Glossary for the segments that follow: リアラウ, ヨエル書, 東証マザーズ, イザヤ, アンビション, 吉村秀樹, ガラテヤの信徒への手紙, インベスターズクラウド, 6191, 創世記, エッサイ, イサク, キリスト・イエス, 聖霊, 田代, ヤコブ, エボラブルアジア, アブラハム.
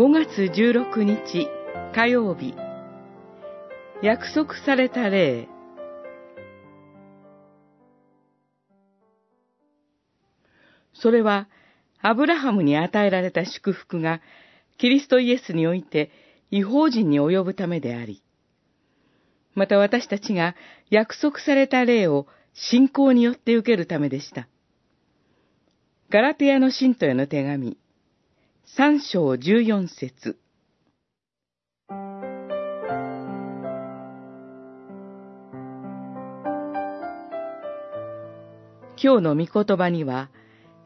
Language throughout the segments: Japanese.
5月16日火曜日、約束された霊。それはアブラハムに与えられた祝福がキリストイエスにおいて異邦人に及ぶためであり、また私たちが約束された霊を信仰によって受けるためでした。ガラテヤの信徒への手紙、3章14節。今日の御言葉には、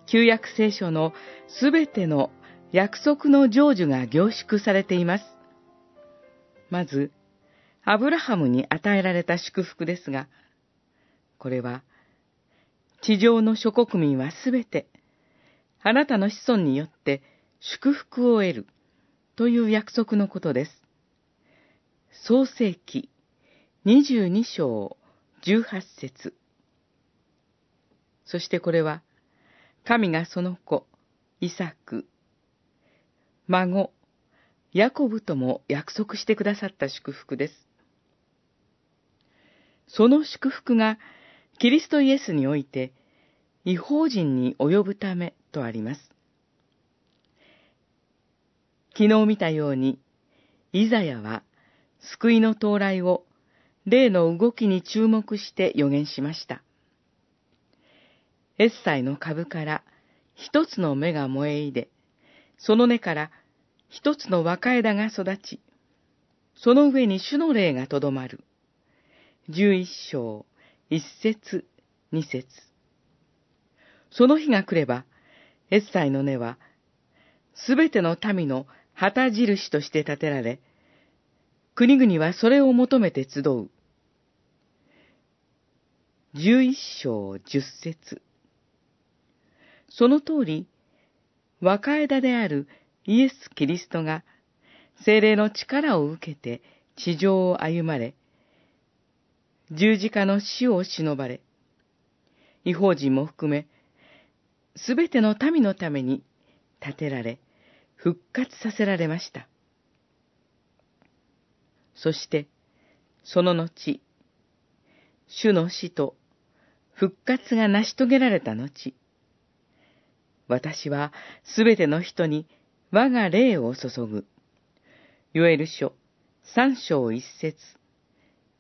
旧約聖書のすべての約束の成就が凝縮されています。まず、アブラハムに与えられた祝福ですが、これは、地上の諸国民はすべて、あなたの子孫によって祝福を得るという約束のことです。創世記22章18節。そしてこれは、神がその子、イサク、孫、ヤコブとも約束してくださった祝福です。その祝福がキリストイエスにおいて異邦人に及ぶためとあります。昨日見たように、イザヤは救いの到来を霊の動きに注目して予言しました。エッサイの株から一つの芽が萌えいで、その根から一つの若枝が育ち、その上に主の霊がとどまる。11章1節2節。その日が来れば、エッサイの根は、すべての民の旗印として建てられ、国々はそれを求めて集う。11章10節。その通り、若枝であるイエス・キリストが、聖霊の力を受けて地上を歩まれ、十字架の死を忍ばれ、異邦人も含め、すべての民のために建てられ、復活させられました。そして、その後、主の死と復活が成し遂げられた後、私はすべての人に我が霊を注ぐ。ヨエル書3章1節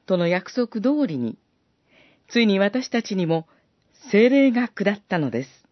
との約束通りに、ついに私たちにも聖霊が下ったのです。